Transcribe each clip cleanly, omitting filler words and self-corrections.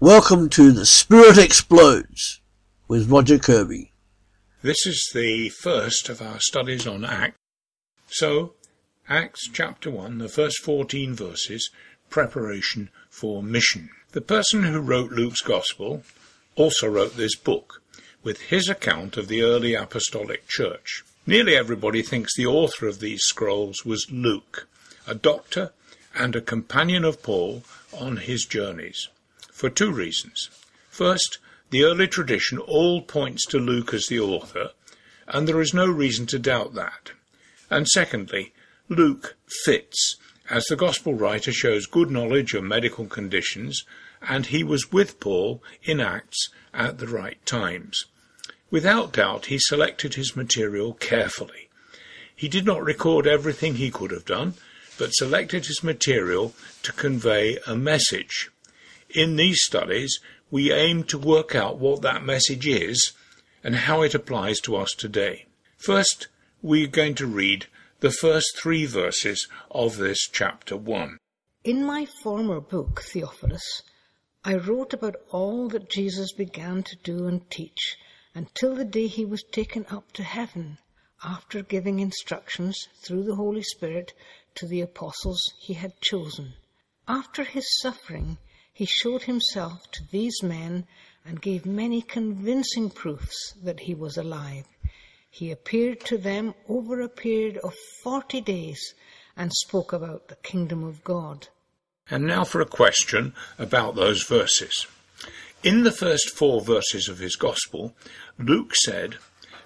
Welcome to The Spirit Explodes with Roger Kirby. This is the first of our studies on Acts. So, Acts chapter 1, the first 14 verses, preparation for mission. The person who wrote Luke's Gospel also wrote this book, with his account of the early apostolic church. Nearly everybody thinks the author of these scrolls was Luke, a doctor and a companion of Paul on his journeys. For two reasons. First, the early tradition all points to Luke as the author, and there is no reason to doubt that. And secondly, Luke fits, as the Gospel writer shows good knowledge of medical conditions, and he was with Paul in Acts at the right times. Without doubt, he selected his material carefully. He did not record everything he could have done, but selected his material to convey a message. In these studies, we aim to work out what that message is and how it applies to us today. First, we're going to read the first three verses of this chapter 1. In my former book, Theophilus, I wrote about all that Jesus began to do and teach until the day he was taken up to heaven, after giving instructions through the Holy Spirit to the apostles he had chosen. After his suffering, he showed himself to these men and gave many convincing proofs that he was alive. He appeared to them over a period of 40 days and spoke about the kingdom of God. And now for a question about those verses. In the first four verses of his Gospel, Luke said,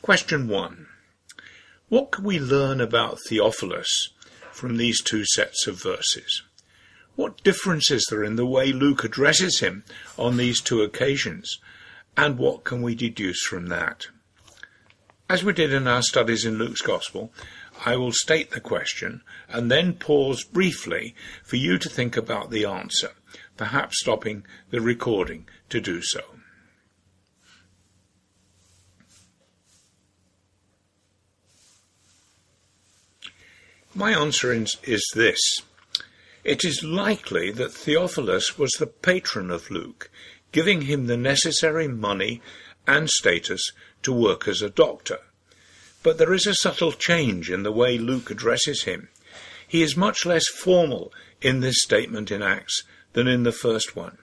Question 1. What can we learn about Theophilus from these two sets of verses? What difference is there in the way Luke addresses him on these two occasions, and what can we deduce from that? As we did in our studies in Luke's Gospel, I will state the question and then pause briefly for you to think about the answer, perhaps stopping the recording to do so. My answer is this. It is likely that Theophilus was the patron of Luke, giving him the necessary money and status to work as a doctor. But there is a subtle change in the way Luke addresses him. He is much less formal in this statement in Acts than in the first one.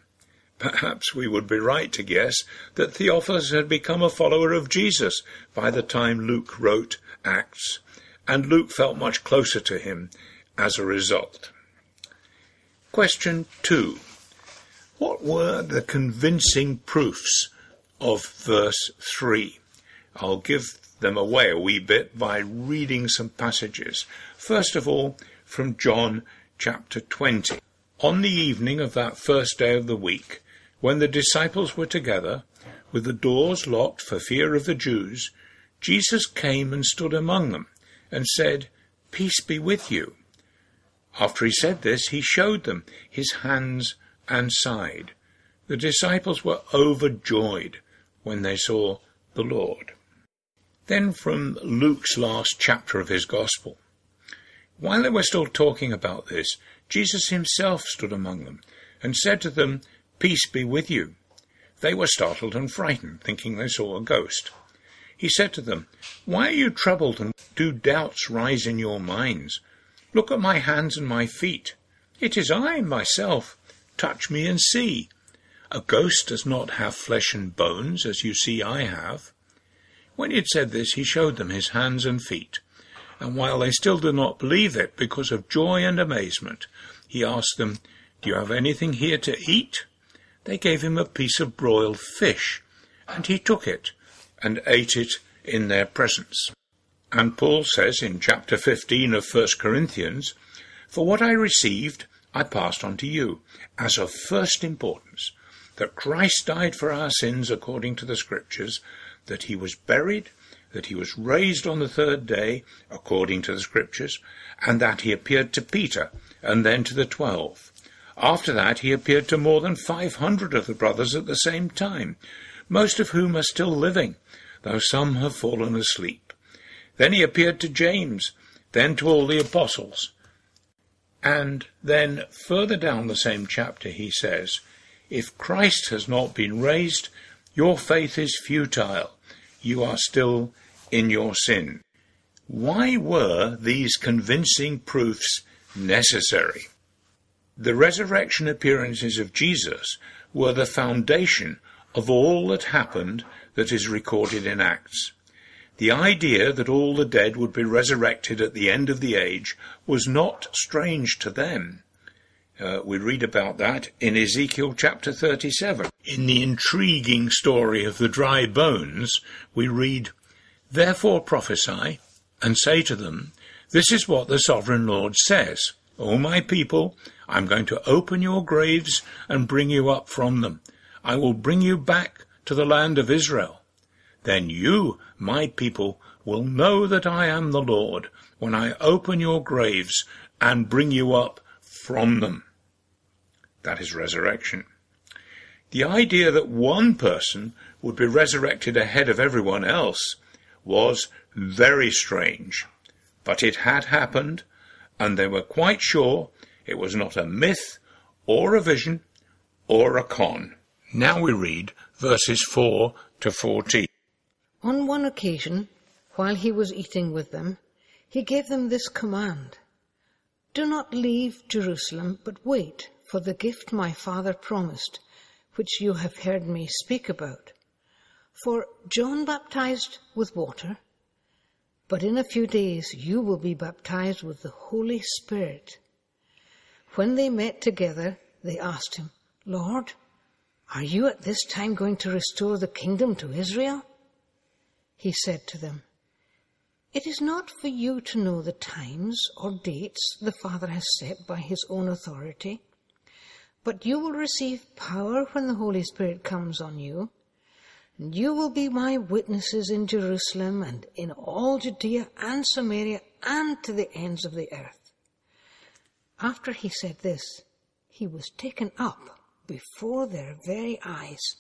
Perhaps we would be right to guess that Theophilus had become a follower of Jesus by the time Luke wrote Acts, and Luke felt much closer to him as a result. Question 2. What were the convincing proofs of verse 3? I'll give them away a wee bit by reading some passages. First of all, from John chapter 20. On the evening of that first day of the week, when the disciples were together, with the doors locked for fear of the Jews, Jesus came and stood among them, and said, "Peace be with you." After he said this, he showed them his hands and side. The disciples were overjoyed when they saw the Lord. Then from Luke's last chapter of his Gospel. While they were still talking about this, Jesus himself stood among them and said to them, "Peace be with you." They were startled and frightened, thinking they saw a ghost. He said to them, "Why are you troubled, and do doubts rise in your minds? Look at my hands and my feet. It is I myself. Touch me and see. A ghost does not have flesh and bones, as you see I have." When he had said this, he showed them his hands and feet. And while they still did not believe it because of joy and amazement, he asked them, "Do you have anything here to eat?" They gave him a piece of broiled fish, and he took it and ate it in their presence. And Paul says in chapter 15 of 1 Corinthians, "For what I received I passed on to you, as of first importance, that Christ died for our sins according to the Scriptures, that he was buried, that he was raised on the third day according to the Scriptures, and that he appeared to Peter and then to the 12. After that he appeared to more than 500 of the brothers at the same time, most of whom are still living, though some have fallen asleep. Then he appeared to James, then to all the apostles. And then further down the same chapter he says, "If Christ has not been raised, your faith is futile. You are still in your sin." Why were these convincing proofs necessary? The resurrection appearances of Jesus were the foundation of all that happened that is recorded in Acts. The idea that all the dead would be resurrected at the end of the age was not strange to them. We read about that in Ezekiel chapter 37. In the intriguing story of the dry bones, we read, "Therefore prophesy, and say to them, this is what the sovereign Lord says, O my people, I'm going to open your graves and bring you up from them. I will bring you back to the land of Israel. Then you, my people, will know that I am the Lord, when I open your graves and bring you up from them." That is resurrection. The idea that one person would be resurrected ahead of everyone else was very strange, but it had happened, and they were quite sure it was not a myth or a vision or a con. Now we read verses 4 to 14. "On one occasion, while he was eating with them, he gave them this command, 'Do not leave Jerusalem, but wait for the gift my Father promised, which you have heard me speak about. For John baptized with water, but in a few days you will be baptized with the Holy Spirit.' When they met together, they asked him, 'Lord, are you at this time going to restore the kingdom to Israel?' He said to them, 'It is not for you to know the times or dates the Father has set by his own authority, but you will receive power when the Holy Spirit comes on you, and you will be my witnesses in Jerusalem and in all Judea and Samaria and to the ends of the earth.' After he said this, he was taken up before their very eyes,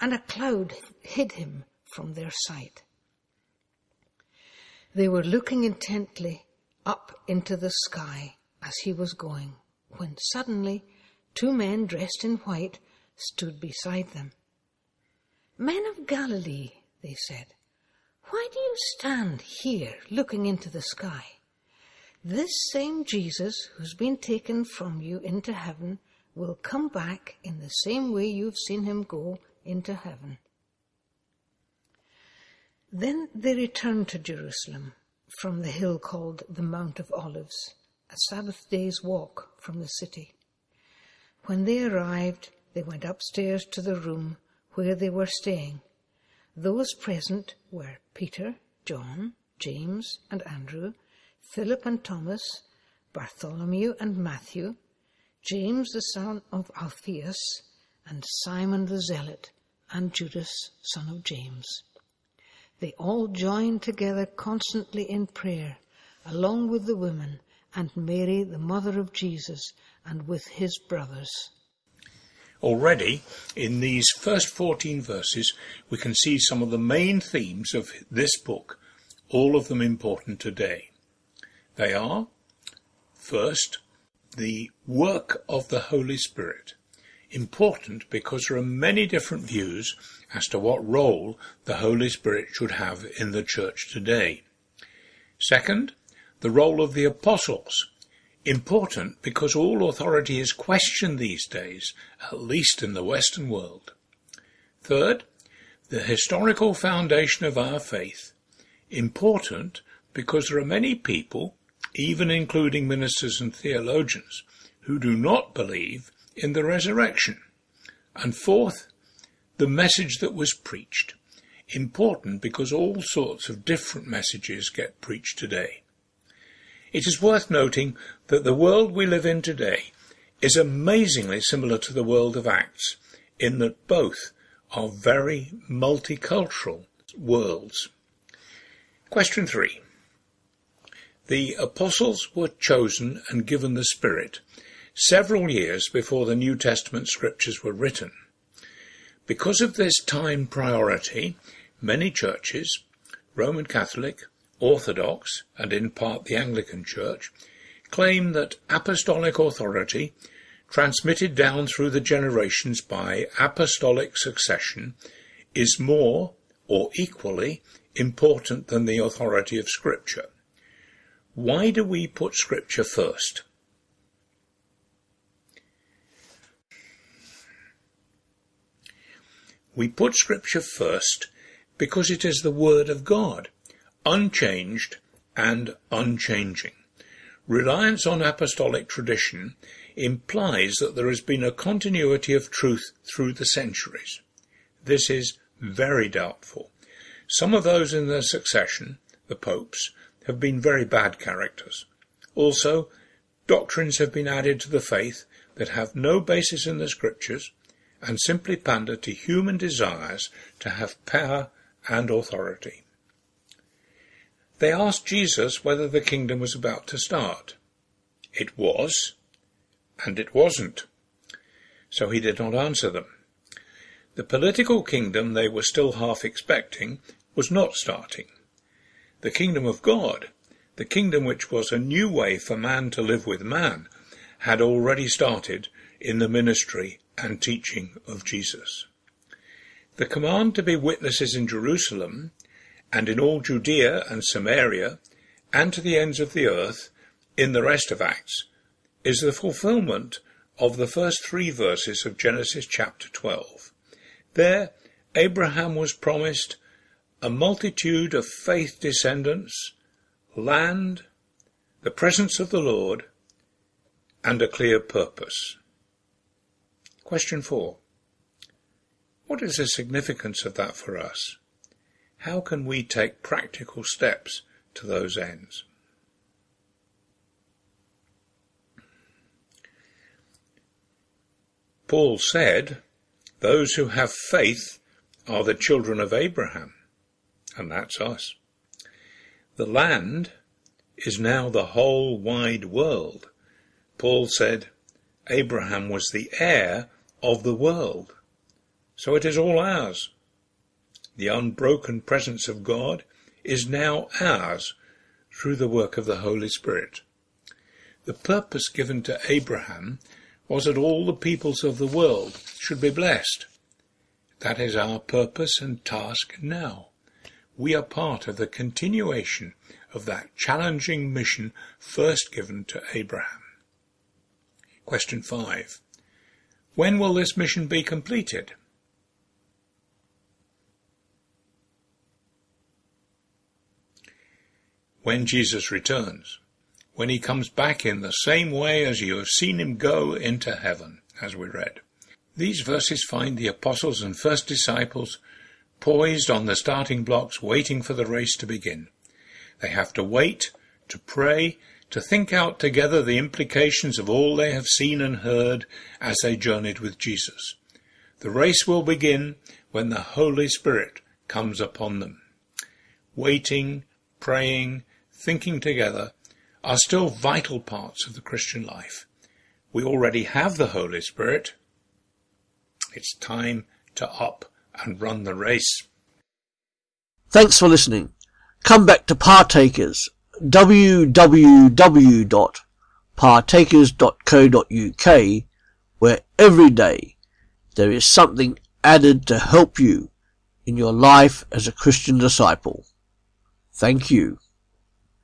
and a cloud hid him from their sight. They were looking intently up into the sky as he was going, when suddenly two men dressed in white stood beside them. 'Men of Galilee,' they said, 'why do you stand here looking into the sky? This same Jesus who's been taken from you into heaven will come back in the same way you've seen him go into heaven.' Then they returned to Jerusalem from the hill called the Mount of Olives, a Sabbath day's walk from the city. When they arrived, they went upstairs to the room where they were staying. Those present were Peter, John, James and Andrew, Philip and Thomas, Bartholomew and Matthew, James the son of Alphaeus, and Simon the Zealot, and Judas, son of James. They all joined together constantly in prayer, along with the women and Mary, the mother of Jesus, and with his brothers." Already, in these first 14 verses, we can see some of the main themes of this book, all of them important today. They are, first, the work of the Holy Spirit. Important because there are many different views as to what role the Holy Spirit should have in the church today. Second, the role of the apostles. Important because all authority is questioned these days, at least in the Western world. Third, the historical foundation of our faith. Important because there are many people, even including ministers and theologians, who do not believe in the resurrection. And fourth, the message that was preached. Important because all sorts of different messages get preached today. It is worth noting that the world we live in today is amazingly similar to the world of Acts in that both are very multicultural worlds. Question 3. The apostles were chosen and given the Spirit several years before the New Testament scriptures were written. Because of this time priority, many churches, Roman Catholic, Orthodox, and in part the Anglican Church, claim that apostolic authority, transmitted down through the generations by apostolic succession, is more, or equally, important than the authority of Scripture. Why do we put Scripture first? We put Scripture first because it is the Word of God, unchanged and unchanging. Reliance on apostolic tradition implies that there has been a continuity of truth through the centuries. This is very doubtful. Some of those in their succession, the popes, have been very bad characters. Also, doctrines have been added to the faith that have no basis in the Scriptures and simply pander to human desires to have power and authority. They asked Jesus whether the kingdom was about to start. It was, and it wasn't. So he did not answer them. The political kingdom they were still half expecting was not starting. The kingdom of God, the kingdom which was a new way for man to live with man, had already started in the ministry and teaching of Jesus. The command to be witnesses in Jerusalem, and in all Judea and Samaria, and to the ends of the earth, in the rest of Acts, is the fulfillment of the first 3 verses of Genesis chapter 12. There, Abraham was promised a multitude of faith descendants, land, the presence of the Lord, and a clear purpose. Question 4. What is the significance of that for us? How can we take practical steps to those ends? Paul said, "Those who have faith are the children of Abraham," and that's us. The land is now the whole wide world. Paul said, "Abraham was the heir of the world," so it is all ours. The unbroken presence of God is now ours through the work of the Holy Spirit. The purpose given to Abraham was that all the peoples of the world should be blessed. That is our purpose and task now. We are part of the continuation of that challenging mission first given to Abraham. Question 5. When will this mission be completed? When Jesus returns, when he comes back in the same way as you have seen him go into heaven, as we read. These verses find the apostles and first disciples poised on the starting blocks, waiting for the race to begin. They have to wait, to pray, to think out together the implications of all they have seen and heard as they journeyed with Jesus. The race will begin when the Holy Spirit comes upon them. Waiting, praying, thinking together are still vital parts of the Christian life. We already have the Holy Spirit. It's time to up and run the race. Thanks for listening. Come back to Partakers, www.partakers.co.uk, where every day there is something added to help you in your life as a Christian disciple. Thank you.